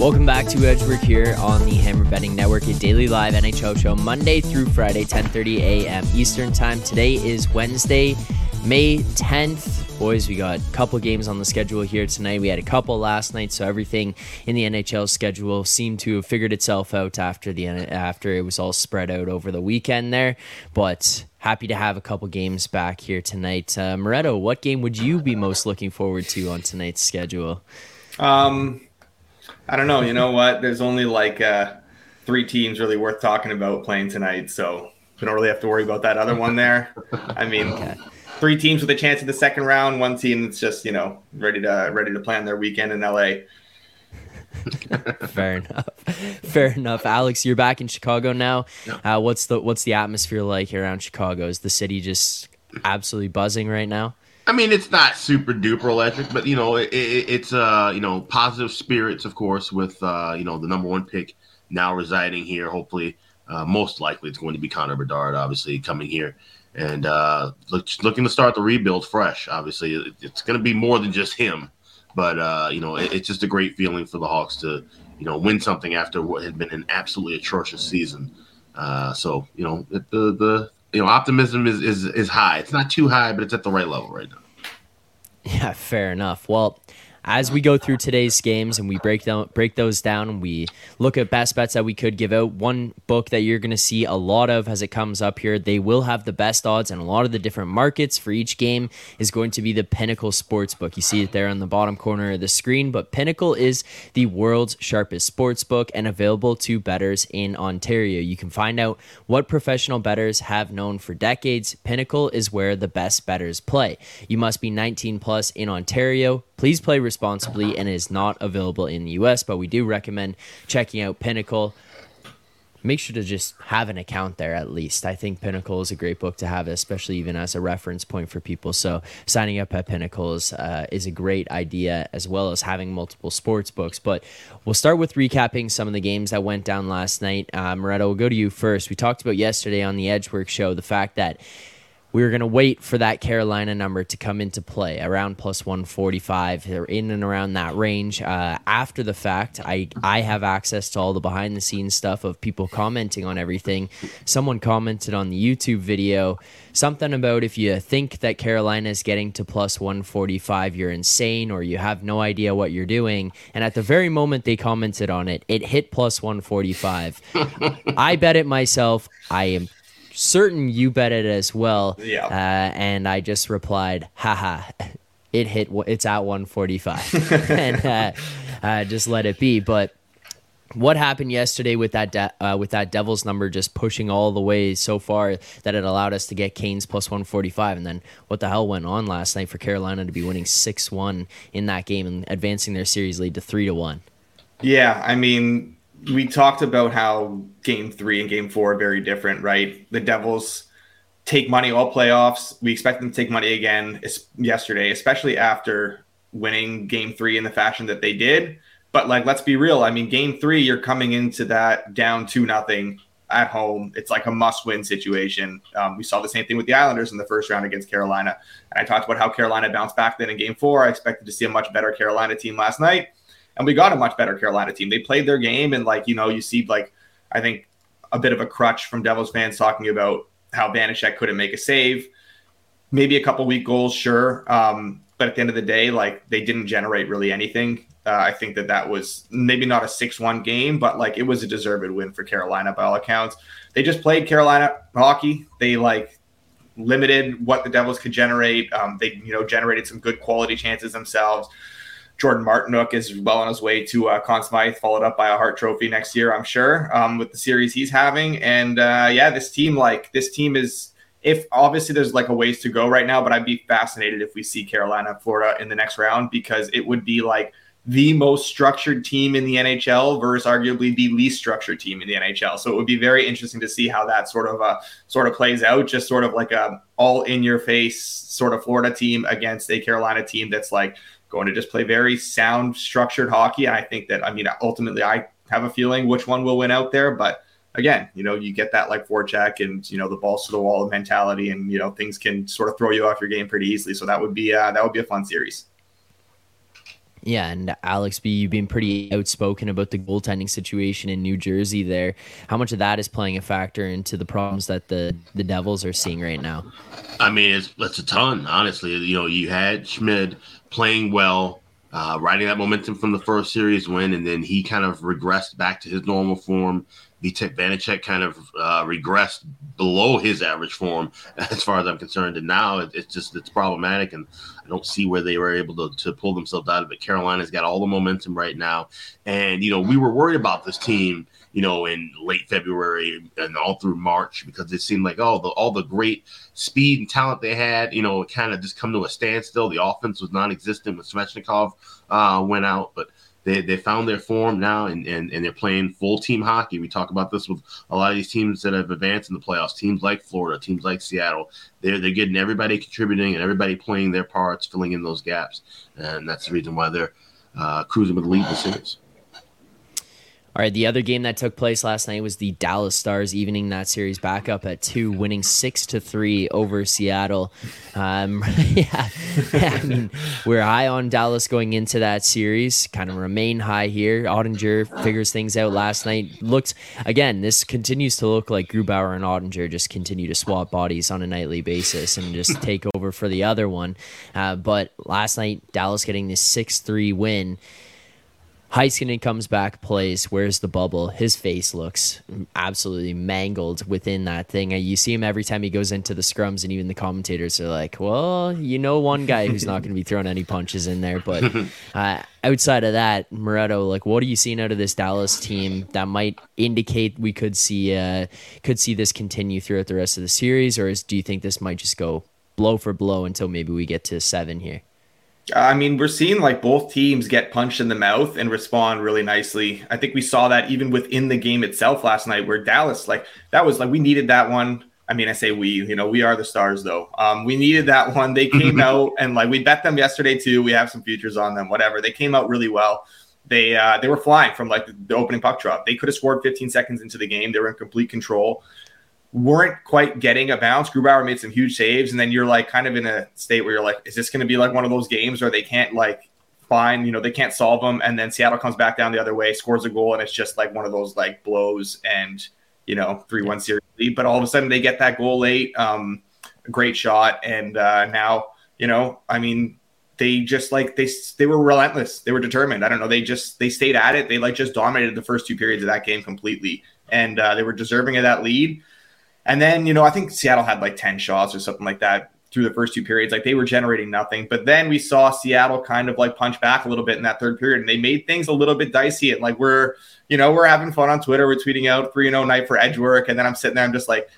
Welcome back to Edge Work here on the Hammer Betting Network, a daily live NHL show Monday through Friday, 10:30 a.m. Eastern Time. Today is Wednesday, May 10th. Boys, we got a couple games on the schedule here tonight. We had a couple last night, so everything in the NHL schedule seemed to have figured itself out after it was all spread out over the weekend there. But happy to have a couple games back here tonight. Moretto, what game would you be most looking forward to on tonight's schedule? I don't know. You know what? There's only like three teams really worth talking about playing tonight, so we don't really have to worry about that other one there. I mean, okay. Three teams with a chance in the second round. One team that's just, you know, ready to plan their weekend in LA. Fair enough. Alex, you're back in Chicago now. What's the atmosphere like around Chicago? Is the city just absolutely buzzing right now? I mean, it's not super duper electric, but you know, it's positive spirits, of course, with the number one pick now residing here. Hopefully, most likely it's going to be Conor Bedard, obviously coming here and looking to start the rebuild fresh. Obviously, it's going to be more than just him. But, it's just a great feeling for the Hawks to, win something after what had been an absolutely atrocious season. So optimism is high. It's not too high, but it's at the right level right now. Yeah, fair enough. Well, as we go through today's games and we break those down and we look at best bets that we could give out, one book that you're going to see a lot of as it comes up here, they will have the best odds, and a lot of the different markets for each game is going to be the Pinnacle Sportsbook. You see it there on the bottom corner of the screen, but Pinnacle is the world's sharpest sportsbook and available to bettors in Ontario. You can find out what professional bettors have known for decades. Pinnacle is where the best bettors play. You must be 19 plus in Ontario. Please play responsibly, and is not available in the U.S., but we do recommend checking out Pinnacle. Make sure to just have an account there at least. I think Pinnacle is a great book to have, especially even as a reference point for people. So signing up at Pinnacle is a great idea, as well as having multiple sports books. But we'll start with recapping some of the games that went down last night. Moretto, we'll go to you first. We talked about yesterday on the EdgeWork show the fact that we were going to wait for that Carolina number to come into play around plus 145. They're in and around that range. After the fact, I have access to all the behind-the-scenes stuff of people commenting on everything. Someone commented on the YouTube video something about, if you think that Carolina is getting to plus 145, you're insane or you have no idea what you're doing. And at the very moment they commented on it, it hit plus 145. I bet it myself. I am certain you bet it as well. Yeah. And I just replied, haha, it's at 145 and just let it be. But what happened yesterday with that with that Devils number just pushing all the way so far that it allowed us to get Canes plus 145, and then what the hell went on last night for Carolina to be winning 6-1 in that game and advancing their series lead to 3-1? Yeah, I mean, we talked about how game 3 and game 4 are very different, right? The Devils take money all playoffs. We expect them to take money again yesterday, especially after winning game 3 in the fashion that they did. But like, let's be real. I mean, game 3, you're coming into that down 2-0 at home. It's like a must-win situation. We saw the same thing with the Islanders in the first round against Carolina. And I talked about how Carolina bounced back then in game 4. I expected to see a much better Carolina team last night. And we got a much better Carolina team. They played their game, and you see, I think a bit of a crutch from Devils fans talking about how Vanecek couldn't make a save. Maybe a couple weak goals, sure. But at the end of the day, they didn't generate really anything. I think that was maybe not a 6-1 game, but it was a deserved win for Carolina by all accounts. They just played Carolina hockey. They limited what the Devils could generate. They generated some good quality chances themselves. Jordan Martinook is well on his way to Conn Smythe, followed up by a Hart Trophy next year, I'm sure, with the series he's having. And this team is, if obviously there's a ways to go right now, but I'd be fascinated if we see Carolina, Florida in the next round, because it would be the most structured team in the NHL versus arguably the least structured team in the NHL. So it would be very interesting to see how that sort of plays out, just sort of a all in your face sort of Florida team against a Carolina team that's going to just play very sound, structured hockey. And I think that, ultimately I have a feeling which one will win out there. But again, you get that forecheck and, the balls to the wall mentality, and, things can sort of throw you off your game pretty easily. So that would be a fun series. Yeah, and Alex B., you've been pretty outspoken about the goaltending situation in New Jersey there. How much of that is playing a factor into the problems that the Devils are seeing right now? I mean, it's a ton, honestly. You know, you had Schmidt playing well, riding that momentum from the first series win, and then he kind of regressed back to his normal form. Vitek Vanecek kind of regressed below his average form, as far as I'm concerned. And now it's problematic, and I don't see where they were able to pull themselves out of it. Carolina's got all the momentum right now. And, you know, we were worried about this team, you know, in late February and all through March, because it seemed like, all the great speed and talent they had, you know, it kind of just come to a standstill. The offense was non-existent when Svechnikov went out, but They found their form now, and they're playing full team hockey. We talk about this with a lot of these teams that have advanced in the playoffs, teams like Florida, teams like Seattle. They're getting everybody contributing and everybody playing their parts, filling in those gaps. And that's the reason why they're cruising with the lead in the series. All right, the other game that took place last night was the Dallas Stars evening that series back up at 2, winning 6-3 over Seattle. I mean, we're high on Dallas going into that series, kind of remain high here. Oettinger figures things out last night. This continues to look like Grubauer and Oettinger just continue to swap bodies on a nightly basis and just take over for the other one. But last night, Dallas getting this 6-3 win. Heiskanen comes back, plays, where's the bubble? His face looks absolutely mangled within that thing. You see him every time he goes into the scrums, and even the commentators are like, well, you know one guy who's not going to be throwing any punches in there. But outside of that, Moretto, like, what are you seeing out of this Dallas team that might indicate we could see this continue throughout the rest of the series? Or do you think this might just go blow for blow until maybe we get to 7 here? I mean, we're seeing like both teams get punched in the mouth and respond really nicely. I think we saw that even within the game itself last night, where Dallas, like, that was like, we needed that one. I mean, I say we, you know, we are the Stars though. We needed that one. They came out and like, we bet them yesterday too. We have some futures on them, whatever. They came out really well. They were flying from like the opening puck drop. They could have scored 15 seconds into the game. They were in complete control. Weren't quite getting a bounce. Grubauer made some huge saves, and then you're like kind of in a state where you're like, is this going to be like one of those games where they can't like find, you know, they can't solve them, and then Seattle comes back down the other way, scores a goal, and it's just like one of those like blows and, you know, 3-1 series lead. But all of a sudden they get that goal late, great shot, and now, you know, I mean, they just like they were relentless, they were determined. I don't know, they stayed at it. They like just dominated the first two periods of that game completely, and they were deserving of that lead. And then, you know, I think Seattle had like 10 shots or something like that through the first two periods. Like, they were generating nothing. But then we saw Seattle kind of like punch back a little bit in that third period, and they made things a little bit dicey. And like, we're having fun on Twitter. We're tweeting out 3-0 night for Edge Work. And then I'm sitting there, I'm just like,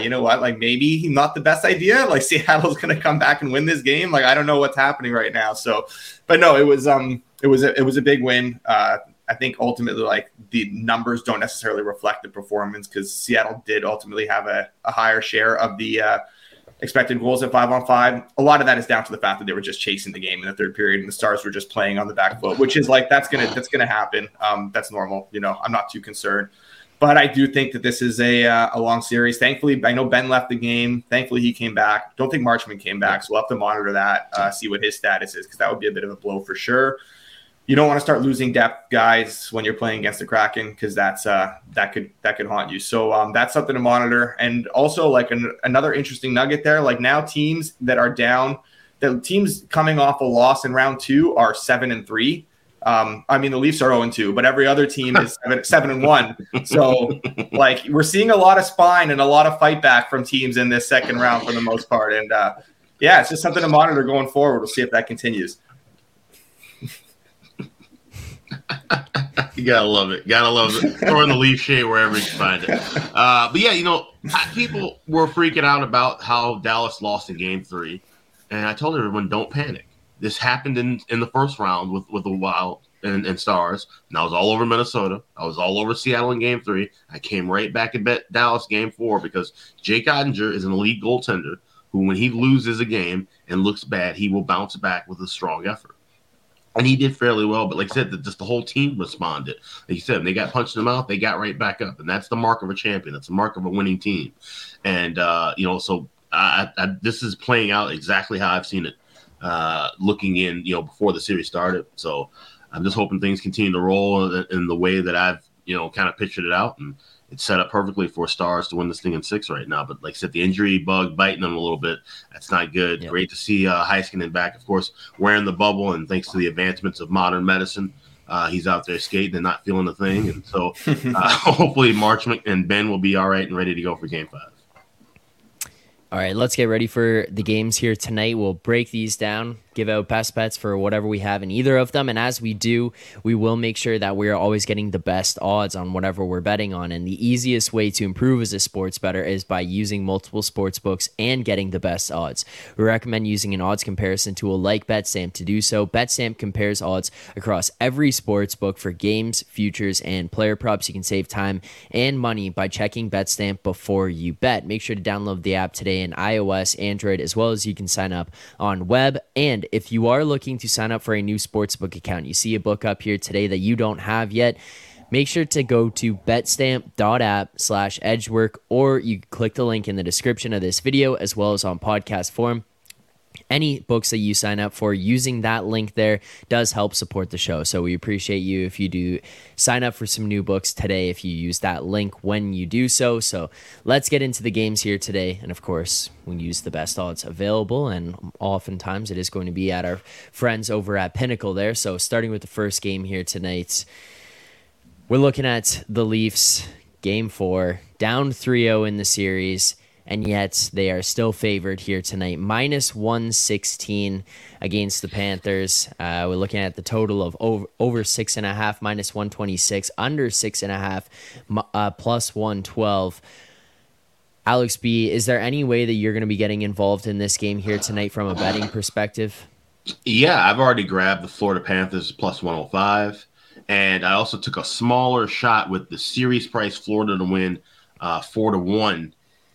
you know what? Like, maybe not the best idea. Like, Seattle's going to come back and win this game. Like, I don't know what's happening right now. So, but no, it was a big win. I think ultimately, like, the numbers don't necessarily reflect the performance, because Seattle did ultimately have a higher share of the expected goals at 5-on-5. A lot of that is down to the fact that they were just chasing the game in the third period, and the Stars were just playing on the back foot, which is like, that's gonna happen. That's normal. You know, I'm not too concerned, but I do think that this is a long series. Thankfully, I know Ben left the game. Thankfully, he came back. Don't think Marchman came back, so we'll have to monitor that, see what his status is, because that would be a bit of a blow for sure. You don't want to start losing depth guys when you're playing against the Kraken, because that's that could haunt you. So that's something to monitor. And also, like, another interesting nugget there, like, now teams that are down, the teams coming off a loss in round 2 are 7-3. I mean, the Leafs are 0-2, but every other team is 7-1. So, like, we're seeing a lot of spine and a lot of fight back from teams in this second round for the most part. And yeah, it's just something to monitor going forward. We'll see if that continues. You gotta love it. Throwing the leaf shade wherever you can find it. But yeah, you know, people were freaking out about how Dallas lost in game 3, and I told everyone, don't panic. This happened in the first round with the Wild and Stars, and I was all over Minnesota. I was all over Seattle in game 3. I came right back and bet Dallas game 4, because Jake Oettinger is an elite goaltender who, when he loses a game and looks bad, he will bounce back with a strong effort. And he did fairly well, but like I said, just the whole team responded. Like you said, when they got punched in the mouth, they got right back up, and that's the mark of a champion. That's the mark of a winning team. And, you know, so this is playing out exactly how I've seen it looking in, you know, before the series started. So I'm just hoping things continue to roll in the way that I've, you know, kind of pictured it out, and it's set up perfectly for Stars to win this thing in six right now. But like I said, the injury bug biting them a little bit. That's not good. Yep. Great to see Heiskanen back, of course, wearing the bubble, and thanks to the advancements of modern medicine, he's out there skating and not feeling a thing. And so hopefully March and Ben will be all right and ready to go for Game 5. All right, let's get ready for the games here tonight. We'll break these down, give out best bets for whatever we have in either of them. And as we do, we will make sure that we're always getting the best odds on whatever we're betting on. And the easiest way to improve as a sports bettor is by using multiple sports books and getting the best odds. We recommend using an odds comparison tool like Betstamp to do so. Betstamp compares odds across every sports book for games, futures, and player props. You can save time and money by checking Betstamp before you bet. Make sure to download the app today in iOS, Android, as well as you can sign up on web. And if you are looking to sign up for a new sportsbook account, you see a book up here today that you don't have yet, make sure to go to betstamp.app/edgework, or you click the link in the description of this video as well as on podcast form. Any books that you sign up for using that link there does help support the show. So we appreciate you if you do sign up for some new books today, if you use that link when you do so. So let's get into the games here today. And of course, we use the best odds available. And oftentimes it is going to be at our friends over at Pinnacle there. So starting with the first game here tonight, we're looking at the Leafs, game 4, down 3-0 in the series. And yet they are still favored here tonight, minus 116 against the Panthers. We're looking at the total of over 6.5, minus 126, under 6.5, plus 112. Alex B., is there any way that you're going to be getting involved in this game here tonight from a betting perspective? Yeah, I've already grabbed the Florida Panthers plus 105. And I also took a smaller shot with the series price Florida to win 4-1.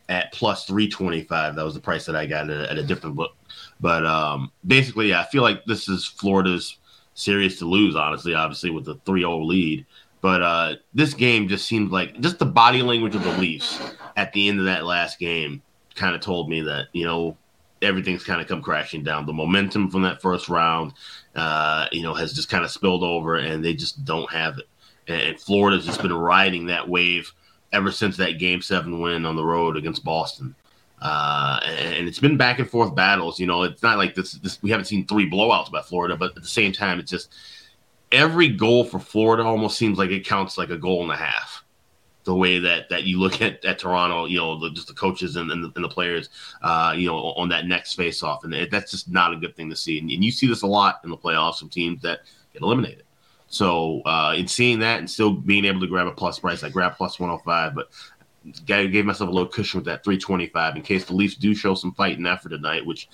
At plus 325, that was the price that I got at a different book. But basically, yeah, I feel like this is Florida's series to lose, honestly, obviously, with the 3-0 lead. But this game just seemed like just the body language of the Leafs at the end of that last game kind of told me that, you know, everything's kind of come crashing down. The momentum from that first round, you know, has just kind of spilled over, and they just don't have it. And Florida's just been riding that wave ever since that Game 7 win on the road against Boston. And it's been back and forth battles. You know, it's not like this we haven't seen 3 blowouts by Florida, but at the same time, it's just every goal for Florida almost seems like it counts like a goal and a half. The way that you look at Toronto, you know, just the coaches and the players, you know, on that next face-off. And that's just not a good thing to see. And you see this a lot in the playoffs from teams that get eliminated. So in seeing that and still being able to grab a plus price, I grabbed plus 105, but gave myself a little cushion with that 325 in case the Leafs do show some fight and effort tonight, which,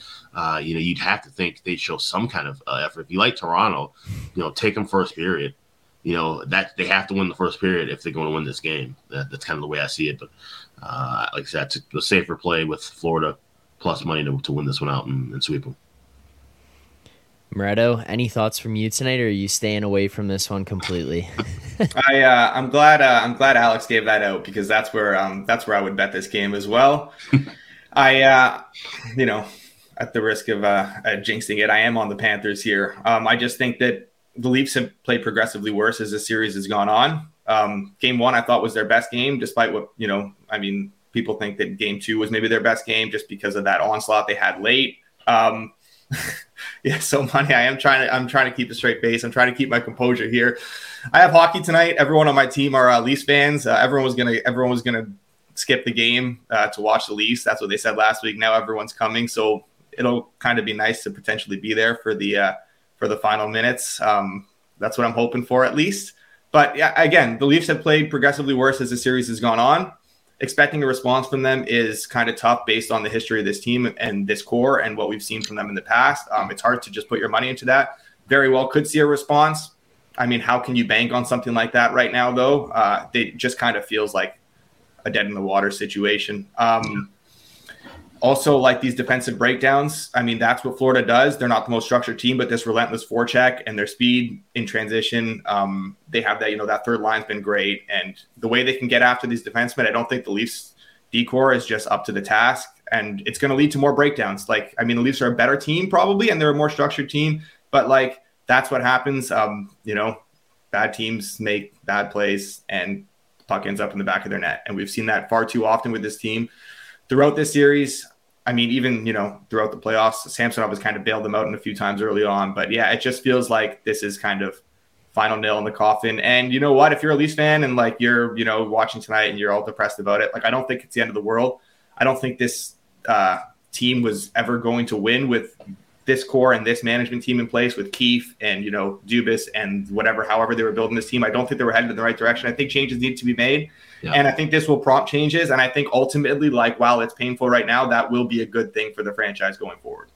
you know, you'd have to think they'd show some kind of effort. If you like Toronto, you know, take them first period. You know, that they have to win the first period if they're going to win this game. That's kind of the way I see it. But like I said, I took a safer play with Florida plus money to win this one out and sweep them. Moretto, any thoughts from you tonight, or are you staying away from this one completely? I'm glad Alex gave that out, because that's where I would bet this game as well. You know, at the risk of jinxing it, I am on the Panthers here. I just think that the Leafs have played progressively worse as the series has gone on. Game 1 I thought was their best game, despite what, you know, I mean, people think that Game 2 was maybe their best game just because of that onslaught they had late. Yeah, So Money, I'm trying to keep a straight face. I'm trying to keep my composure here. I have hockey tonight. Everyone on my team are Leafs fans. Everyone was gonna skip the game to watch the Leafs. That's what they said last week. Now everyone's coming, so it'll kind of be nice to potentially be there for the final minutes. That's what I'm hoping for, at least. But yeah, again, the Leafs have played progressively worse as the series has gone on. Expecting a response from them is kind of tough based on the history of this team and this core and what we've seen from them in the past. It's hard to just put your money into that. Very well could see a response. I mean, how can you bank on something like that right now, though? It just kind of feels like a dead-in-the-water situation. Also, like these defensive breakdowns, I mean, that's what Florida does. They're not the most structured team, but this relentless forecheck and their speed in transition, they have that, you know, that third line's been great. And the way they can get after these defensemen, I don't think the Leafs' D-core is just up to the task. and it's going to lead to more breakdowns. Like, I mean, the Leafs are a better team probably, and they're a more structured team, but like, that's what happens. You know, bad teams make bad plays and the puck ends up in the back of their net. And we've seen that far too often with this team throughout this series. I mean, even, you know, throughout the playoffs, Samsonov has kind of bailed them out in a few times early on, but yeah, it just feels like this is kind of final nail in the coffin. And you know what, if you're a Leafs fan and like you're, you know, watching tonight and you're all depressed about it, like, I don't think it's the end of the world. I don't think this team was ever going to win with this core and this management team in place with Keefe and, you know, Dubas and whatever, however they were building this team. I don't think they were headed in the right direction. I think changes need to be made. Yeah. And I think this will prompt changes. And I think ultimately, like, while it's painful right now, that will be a good thing for the franchise going forward.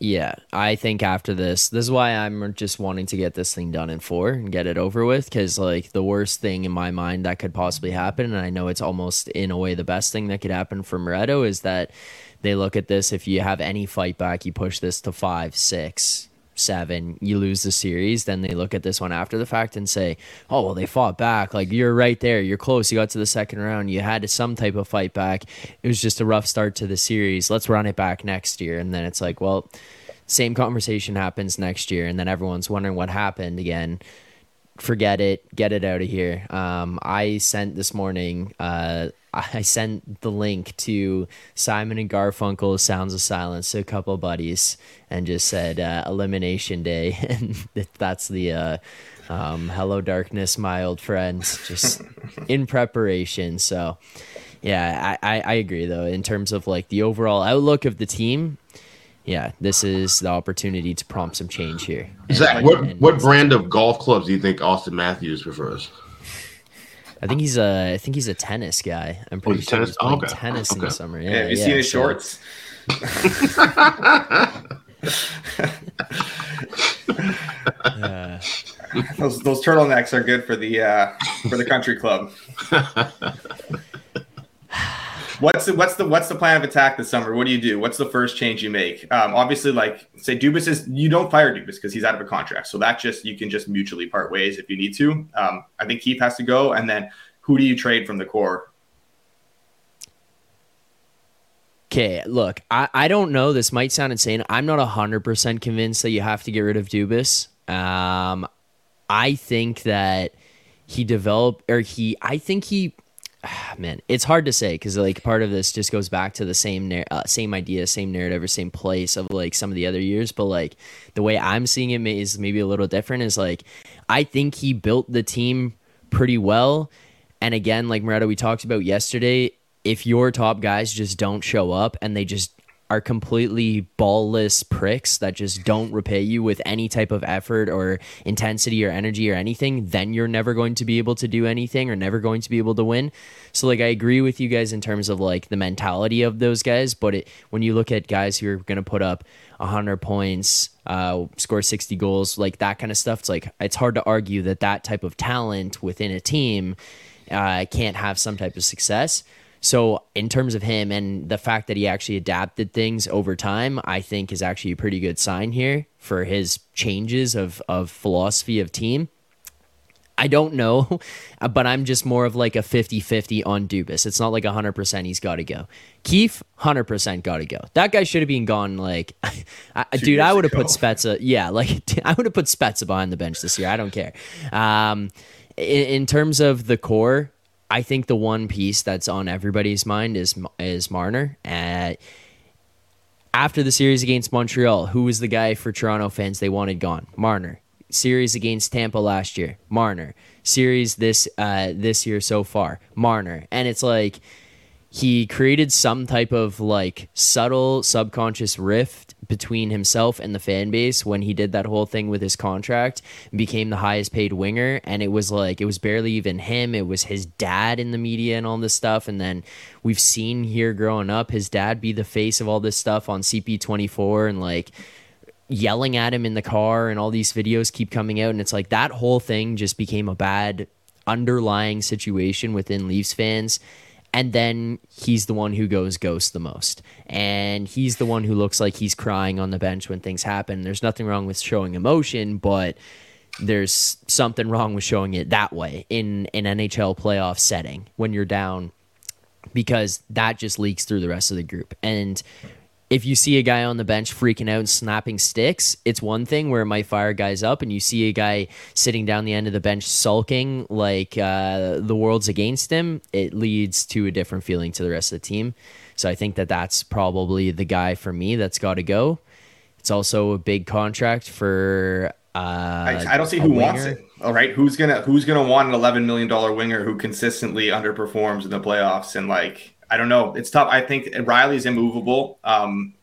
Yeah, I think after this is why I'm just wanting to get this thing done in four and get it over with, because like the worst thing in my mind that could possibly happen, and I know it's almost in a way the best thing that could happen for Moretto, is that they look at this, if you have any fight back, you push this to 5, 6, 7, you lose the series, then they look at this one after the fact and say, oh, well, they fought back. Like, you're right there. You're close. You got to the second round. You had some type of fight back. It was just a rough start to the series. Let's run it back next year. And then it's like, well, same conversation happens next year. And then everyone's wondering what happened again. Forget it. Get it out of here. I sent this morning, I sent the link to Simon and Garfunkel's Sounds of Silence to a couple of buddies and just said, Elimination Day. And that's the Hello Darkness, My Old Friends, just in preparation. So, yeah, I agree, though, in terms of like the overall outlook of the team. Yeah, this is the opportunity to prompt some change here. Zach, what brand of golf clubs do you think Auston Matthews prefers? I think he's a tennis guy. I'm pretty sure tennis? He's playing tennis in the summer. Yeah, have you seen his shorts? Those turtlenecks are good for the country club. What's the plan of attack this summer? What do you do? What's the first change you make? Obviously, like, say Dubas you don't fire Dubas because he's out of a contract. So that you can just mutually part ways if you need to. I think Keefe has to go. And then who do you trade from the core? Okay, look, I don't know. This might sound insane. I'm not 100% convinced that you have to get rid of Dubas. I think that he developed – or he – I think he – man, it's hard to say because like part of this just goes back to the same idea, same narrative, or same place of like some of the other years. But like the way I'm seeing it is maybe a little different. Is like I think he built the team pretty well. And again, like Moretto, we talked about yesterday, if your top guys just don't show up and they just are completely ballless pricks that just don't repay you with any type of effort or intensity or energy or anything, then you're never going to be able to do anything or never going to be able to win. So like I agree with you guys in terms of like the mentality of those guys, but when you look at guys who are going to put up 100 points, score 60 goals, like that kind of stuff, it's like it's hard to argue that type of talent within a team can't have some type of success. So in terms of him and the fact that he actually adapted things over time, I think is actually a pretty good sign here for his changes of philosophy of team. I don't know, but I'm just more of like a 50-50 on Dubas. It's not like 100% he's got to go. Keefe, 100% got to go. That guy should have been gone like, dude, I would have put Spezza. Yeah, like I would have put Spezza behind the bench this year. I don't care. In terms of the core, I think the one piece that's on everybody's mind is Marner. After the series against Montreal, who was the guy for Toronto fans they wanted gone? Marner. Series against Tampa last year, Marner. Series this year so far, Marner. And it's like he created some type of like subtle subconscious rift between himself and the fan base when he did that whole thing with his contract, became the highest paid winger, and it was like it was barely even him, it was his dad in the media and all this stuff. And then we've seen here growing up his dad be the face of all this stuff on CP24 and like yelling at him in the car, and all these videos keep coming out, and it's like that whole thing just became a bad underlying situation within Leafs fans. And then he's the one who goes ghost the most. And he's the one who looks like he's crying on the bench when things happen. There's nothing wrong with showing emotion, but there's something wrong with showing it that way in an NHL playoff setting when you're down because that just leaks through the rest of the group. And if you see a guy on the bench freaking out and snapping sticks, it's one thing where it might fire guys up, and you see a guy sitting down the end of the bench sulking like the world's against him, it leads to a different feeling to the rest of the team. So I think that that's probably the guy for me that's got to go. It's also a big contract for I don't see who wants it. All right, who's gonna want an $11 million winger who consistently underperforms in the playoffs? And like, I don't know, it's tough. I think Riley's immovable.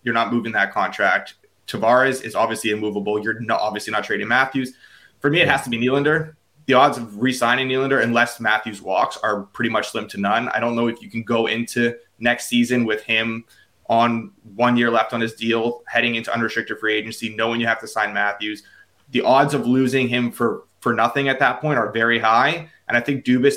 You're not moving that contract. Tavares is obviously immovable. You're not, obviously not trading Matthews. For me, it has to be Nylander. The odds of re-signing Nylander unless Matthews walks are pretty much slim to none. I don't know if you can go into next season with him on 1 year left on his deal, heading into unrestricted free agency, knowing you have to sign Matthews. The odds of losing him for nothing at that point are very high. And I think Dubas,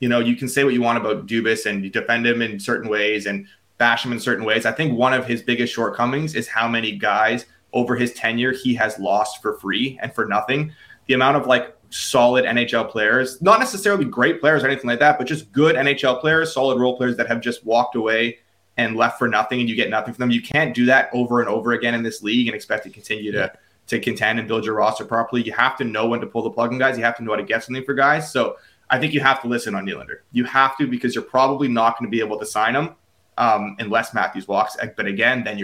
you know, you can say what you want about Dubas and you defend him in certain ways and bash him in certain ways. I think one of his biggest shortcomings is how many guys over his tenure he has lost for free and for nothing. The amount of like solid NHL players, not necessarily great players or anything like that, but just good NHL players, solid role players that have just walked away and left for nothing and you get nothing from them. You can't do that over and over again in this league and expect to continue to contend and build your roster properly. You have to know when to pull the plug on guys. You have to know how to get something for guys. So I think you have to listen on Nylander. You have to, because you're probably not going to be able to sign him unless Matthews walks. But again, then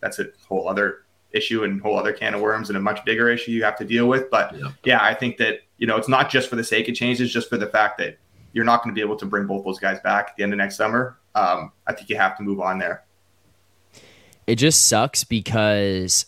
that's a whole other issue and whole other can of worms and a much bigger issue you have to deal with. But yeah, I think that, you know, it's not just for the sake of change. It's just for the fact that you're not going to be able to bring both those guys back at the end of next summer. I think you have to move on there. It just sucks because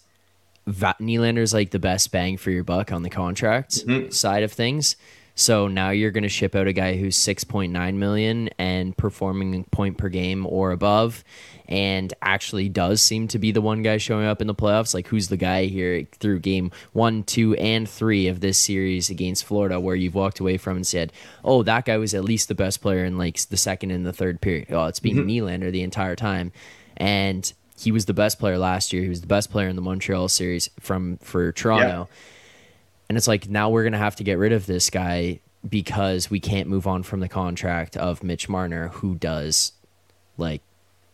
Nylander's like the best bang for your buck on the contract side of things. So now you're going to ship out a guy who's $6.9 million and performing a point per game or above and actually does seem to be the one guy showing up in the playoffs. Like, who's the guy here through game 1, 2, and 3 of this series against Florida where you've walked away from and said, oh, that guy was at least the best player in like the second and the third period. Oh, it's been Nylander the entire time. And he was the best player last year. He was the best player in the Montreal series for Toronto. Yeah. And it's like, now we're going to have to get rid of this guy because we can't move on from the contract of Mitch Marner, who does like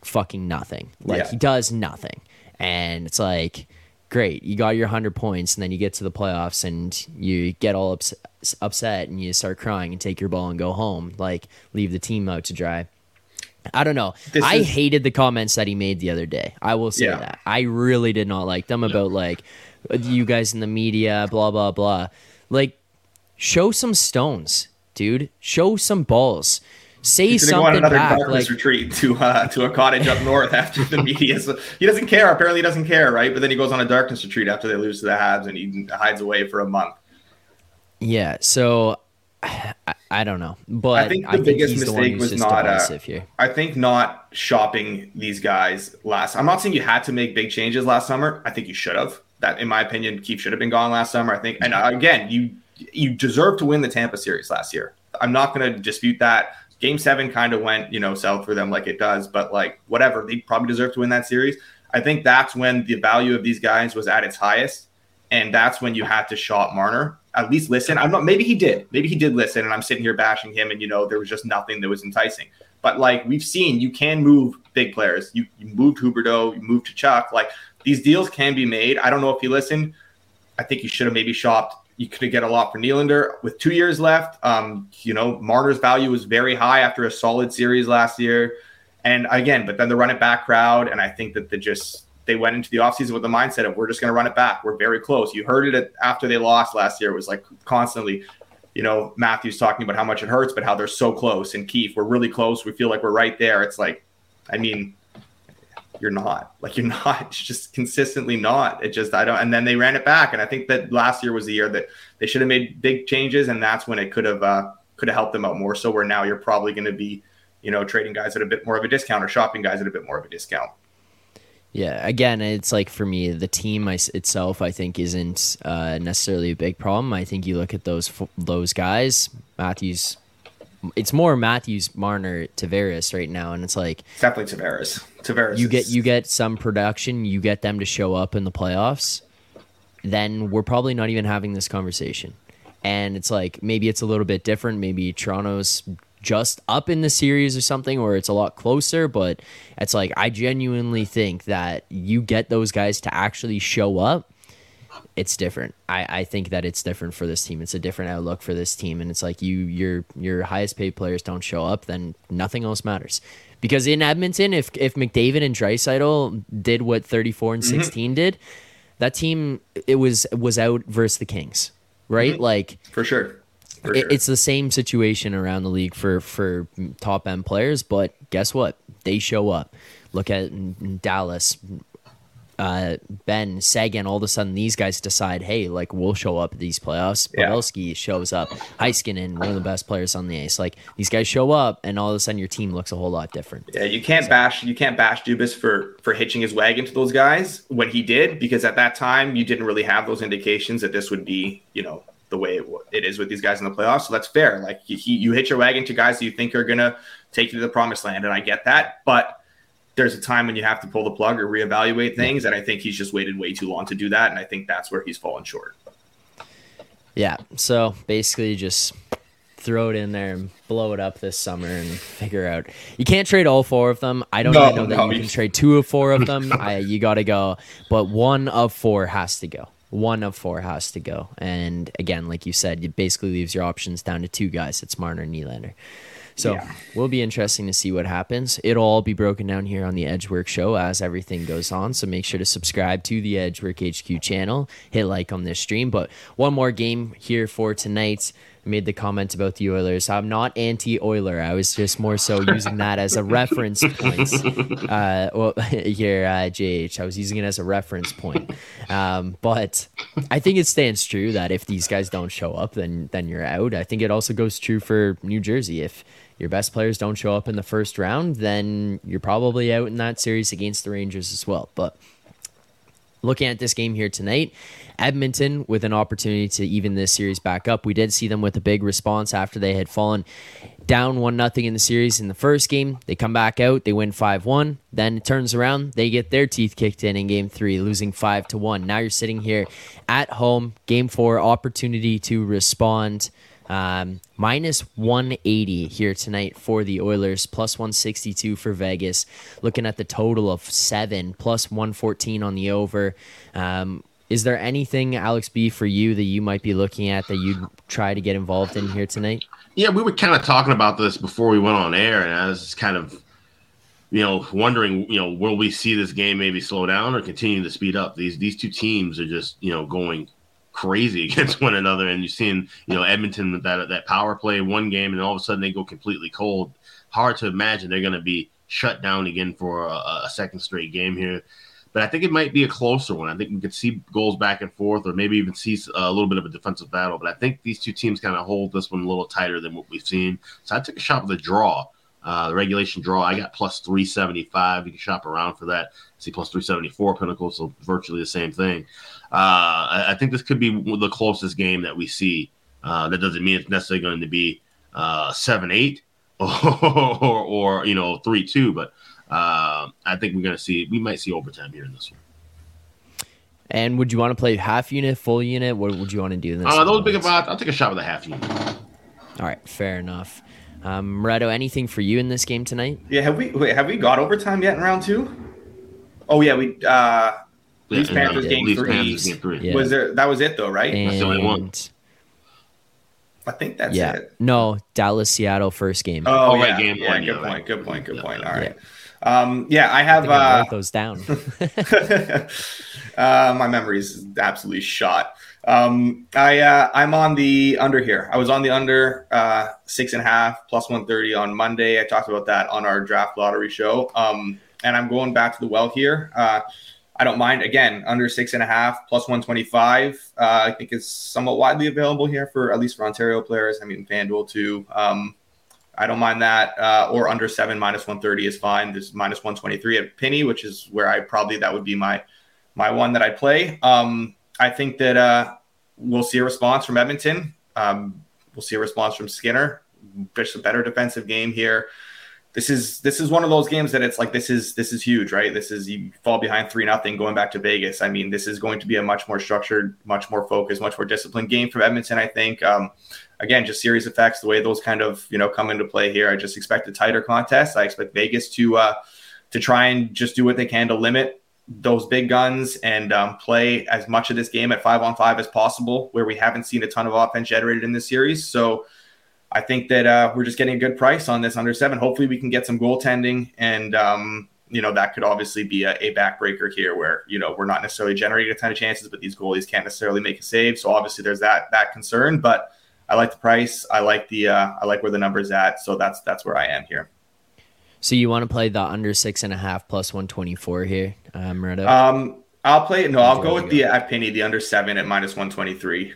fucking nothing. Like he does nothing. And it's like, great, you got your 100 points and then you get to the playoffs and you get all upset and you start crying and take your ball and go home, like leave the team out to dry. I don't know. I hated the comments that he made the other day. I will say that. I really did not like them about like, you guys in the media, blah, blah, blah. Like, show some stones, dude. Show some balls. Say something back. He's going to go on another darkness retreat to a cottage up north after the media. So he doesn't care. Apparently he doesn't care, right? But then he goes on a darkness retreat after they lose to the Habs and he hides away for a month. Yeah, so I don't know. But I think the biggest mistake was not I think not shopping these guys last. I'm not saying you had to make big changes last summer. I think you should have. That, in my opinion, Keefe should have been gone last summer, I think. And again, you deserve to win the Tampa series last year. I'm not going to dispute that. Game 7 kind of went, you know, south for them like it does. But, like, whatever. They probably deserve to win that series. I think that's when the value of these guys was at its highest. And that's when you had to shop Marner. At least listen. I'm not. Maybe he did. Maybe he did listen. And I'm sitting here bashing him. And, you know, there was just nothing that was enticing. But, like, we've seen you can move big players. You moved Huberdeau. You moved Tkachuk. Like, these deals can be made. I don't know if he listened. I think you should have maybe shopped. You could have get a lot for Nylander with 2 years left. You know, Marner's value was very high after a solid series last year. And again, but then the run it back crowd. And I think that they went into the offseason with the mindset of, we're just going to run it back. We're very close. You heard it after they lost last year. It was like constantly, you know, Matthews talking about how much it hurts, but how they're so close. And Keefe, we're really close. We feel like we're right there. It's like, I mean, you're not. It's just consistently not. It just, I don't. And then they ran it back. And I think that last year was the year that they should have made big changes. And that's when it could have helped them out more. So where now you're probably going to be, you know, trading guys at a bit more of a discount or shopping guys at a bit more of a discount. Yeah. Again, it's like, for me, the team itself, I think isn't necessarily a big problem. I think you look at those guys, Matthews, it's more Matthews, Marner, Tavares right now. And it's like, definitely Tavares. You get some production, you get them to show up in the playoffs, then we're probably not even having this conversation. And it's like, maybe it's a little bit different. Maybe Toronto's just up in the series or something, or it's a lot closer. But it's like, I genuinely think that you get those guys to actually show up, it's different. I think that it's different for this team. It's a different outlook for this team. And it's like, your highest paid players don't show up, then nothing else matters. Because in Edmonton, if McDavid and Dreisaitl did what 34 and 16 did, that team, it was out versus the Kings, right? Like, for sure. It's the same situation around the league for top end players, but guess what? They show up. Look at Dallas, Ben Sagan. All of a sudden, these guys decide, hey, like, we'll show up at these playoffs. Pavelski shows up. Heiskanen, one of the best players on the ice. Like, these guys show up, and all of a sudden, your team looks a whole lot different. Yeah, you can't bash Dubas for hitching his wagon to those guys when he did, because at that time, you didn't really have those indications that this would be, you know, the way it is with these guys in the playoffs. So that's fair. Like, you hit your wagon to guys that you think are gonna take you to the promised land, and I get that. But there's a time when you have to pull the plug or reevaluate things, and I think he's just waited way too long to do that, and I think that's where he's fallen short. Yeah, so basically just throw it in there and blow it up this summer and figure out. You can't trade all four of them. I don't even know that you can trade two of four of them. You gotta go, but one of four has to go. One of four has to go. And again, like you said, it basically leaves your options down to two guys. It's Marner and Nylander. So We'll be interesting to see what happens. It'll all be broken down here on the EdgeWork show as everything goes on. So make sure to subscribe to the EdgeWork HQ channel. Hit like on this stream. But one more game here for tonight. I made the comment about the Oilers. I'm not anti-Oiler. I was just more so using that as a reference point. JH, I was using it as a reference point. But I think it stands true that if these guys don't show up, then you're out. I think it also goes true for New Jersey. If your best players don't show up in the first round, then you're probably out in that series against the Rangers as well. But looking at this game here tonight, Edmonton with an opportunity to even this series back up. We did see them with a big response after they had fallen down 1-0 in the series in the first game. They come back out, they win 5-1. Then it turns around, they get their teeth kicked in game 3, losing 5-1. Now you're sitting here at home, game 4, opportunity to respond. Minus 180 here tonight for the Oilers, plus 162 for Vegas. Looking at the total of 7, plus 114 on the over. Is there anything, Alex B., for you that you might be looking at that you'd try to get involved in here tonight? Yeah, we were kind of talking about this before we went on air, and I was just kind of, wondering, will we see this game maybe slow down or continue to speed up? These two teams are just, going crazy against one another, and you've seen Edmonton with that power play one game, and all of a sudden they go completely cold. Hard to imagine they're going to be shut down again for a second straight game here, but I think it might be a closer one. I think we could see goals back and forth, or maybe even see a little bit of a defensive battle, but I think these two teams kind of hold this one a little tighter than what we've seen. So I took a shot with a draw, the regulation draw. I got plus 375. You can shop around for that. See plus 374 Pinnacle, so virtually the same thing. I think this could be the closest game that we see. That doesn't mean it's necessarily going to be 7-8 or 3-2, but I think we might see overtime here in this one. And would you want to play half unit, full unit? What would you want to do in this? Those big odds. I'll take a shot with a half unit. All right, fair enough. Moretto, anything for you in this game tonight? Yeah, have we got overtime yet in round 2? Oh yeah, we. Leafs Panthers game 3. Yeah. Was there? That was it though, right? That's the only one. I think that's it. No, Dallas Seattle first game. Oh yeah, right, game one. Good point. All right. Yeah. I have. I wrote those down. My memory is absolutely shot. I'm on the under here. I was on the under 6.5 plus 130 on Monday. I talked about that on our draft lottery show. And I'm going back to the well here. I don't mind. Again, under 6.5 plus 125. I think it's somewhat widely available here for at least for Ontario players. I mean, FanDuel too. I don't mind that. Or under 7 minus 130 is fine. There's minus 123 at Penny, which is where I probably that would be my one that I play. I think that we'll see a response from Edmonton. We'll see a response from Skinner. Just a better defensive game here. This is one of those games that it's like, this is huge, right? This is, you fall behind 3-0 going back to Vegas. I mean, this is going to be a much more structured, much more focused, much more disciplined game for Edmonton, I think. Again, just series effects, the way those kind of, come into play here. I just expect a tighter contest. I expect Vegas to try and just do what they can to limit those big guns and play as much of this game at 5-on-5 as possible, where we haven't seen a ton of offense generated in this series. So I think that we're just getting a good price on this under 7. Hopefully we can get some goaltending, and that could obviously be a backbreaker here where, we're not necessarily generating a ton of chances, but these goalies can't necessarily make a save. So obviously there's that concern, but I like the price. I like I like where the number's at. So that's where I am here. So you want to play the under 6.5 plus 124 here, Moretto? I'll play it. No, I'll go with the under 7 at minus 123.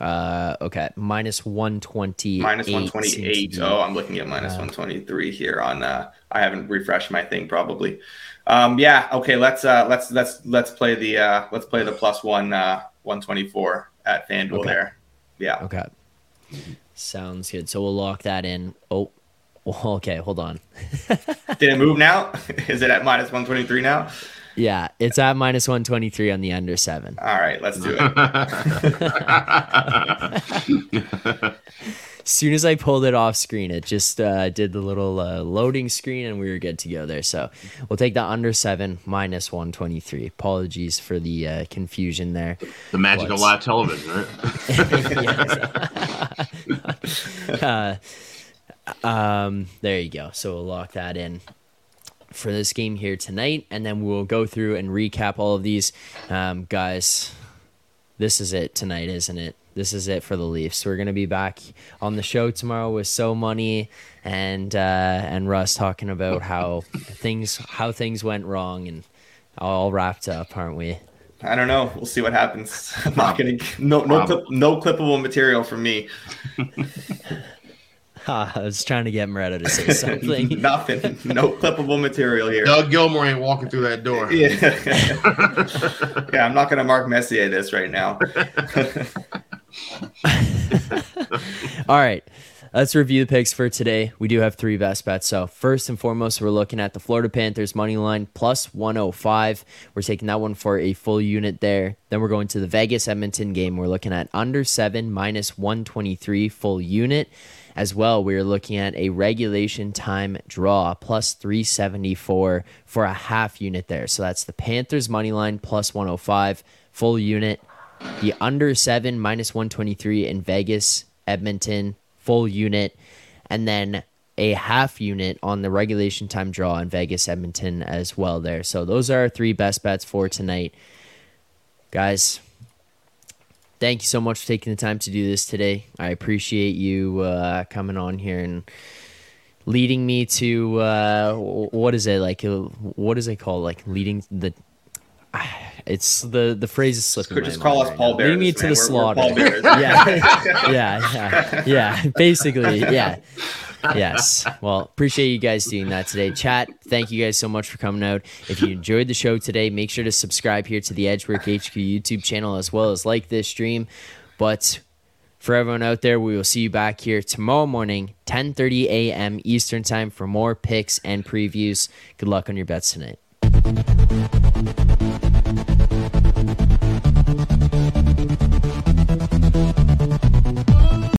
Okay. Minus 128. Minus 128. Oh, I'm looking at minus 123 here on, I haven't refreshed my thing probably. Yeah. Okay. Let's play the plus 124 at FanDuel there. Yeah. Okay. Sounds good. So we'll lock that in. Oh, okay, hold on. Did it move now? Is it at minus 123 now? Yeah, it's at minus 123 on the under 7. All right, let's do it. As soon as I pulled it off screen, it just did the little loading screen, and we were good to go there. So we'll take the under 7 minus 123. Apologies for the confusion there. The magic of live television, right? There you go. So we'll lock that in for this game here tonight, and then we'll go through and recap all of these. Guys, this is it tonight, isn't it? This is it for the Leafs. We're going to be back on the show tomorrow with So Money and Russ talking about how things went wrong and all wrapped up, aren't we? I don't know. We'll see what happens. I'm not going to no clippable material from me. I was trying to get Moretto to say something. Nothing. No clippable material here. Doug Gilmore ain't walking through that door. Yeah, yeah, I'm not going to Mark Messier this right now. All right. Let's review the picks for today. We do have 3 best bets. So first and foremost, we're looking at the Florida Panthers money line plus 105. We're taking that one for a full unit there. Then we're going to the Vegas Edmonton game. We're looking at under 7 minus 123 full unit. As well, we're looking at a regulation time draw plus 374 for a half unit there. So that's the Panthers money line plus 105 full unit, the under 7 minus 123 in Vegas, Edmonton full unit, and then a half unit on the regulation time draw in Vegas, Edmonton as well there. So those are our 3 best bets for tonight. Guys, thank you so much for taking the time to do this today. I appreciate you coming on here and leading me to leading the. It's the phrase is slipping. Could just call us Paul Bearers. Lead me to the slaughter. Yeah. Basically, yeah. Yes. Well, appreciate you guys doing that today. Chat, thank you guys so much for coming out. If you enjoyed the show today, make sure to subscribe here to the EdgeWork HQ YouTube channel, as well as like this stream. But for everyone out there, we will see you back here tomorrow morning, 10:30 a.m. Eastern time, for more picks and previews. Good luck on your bets tonight.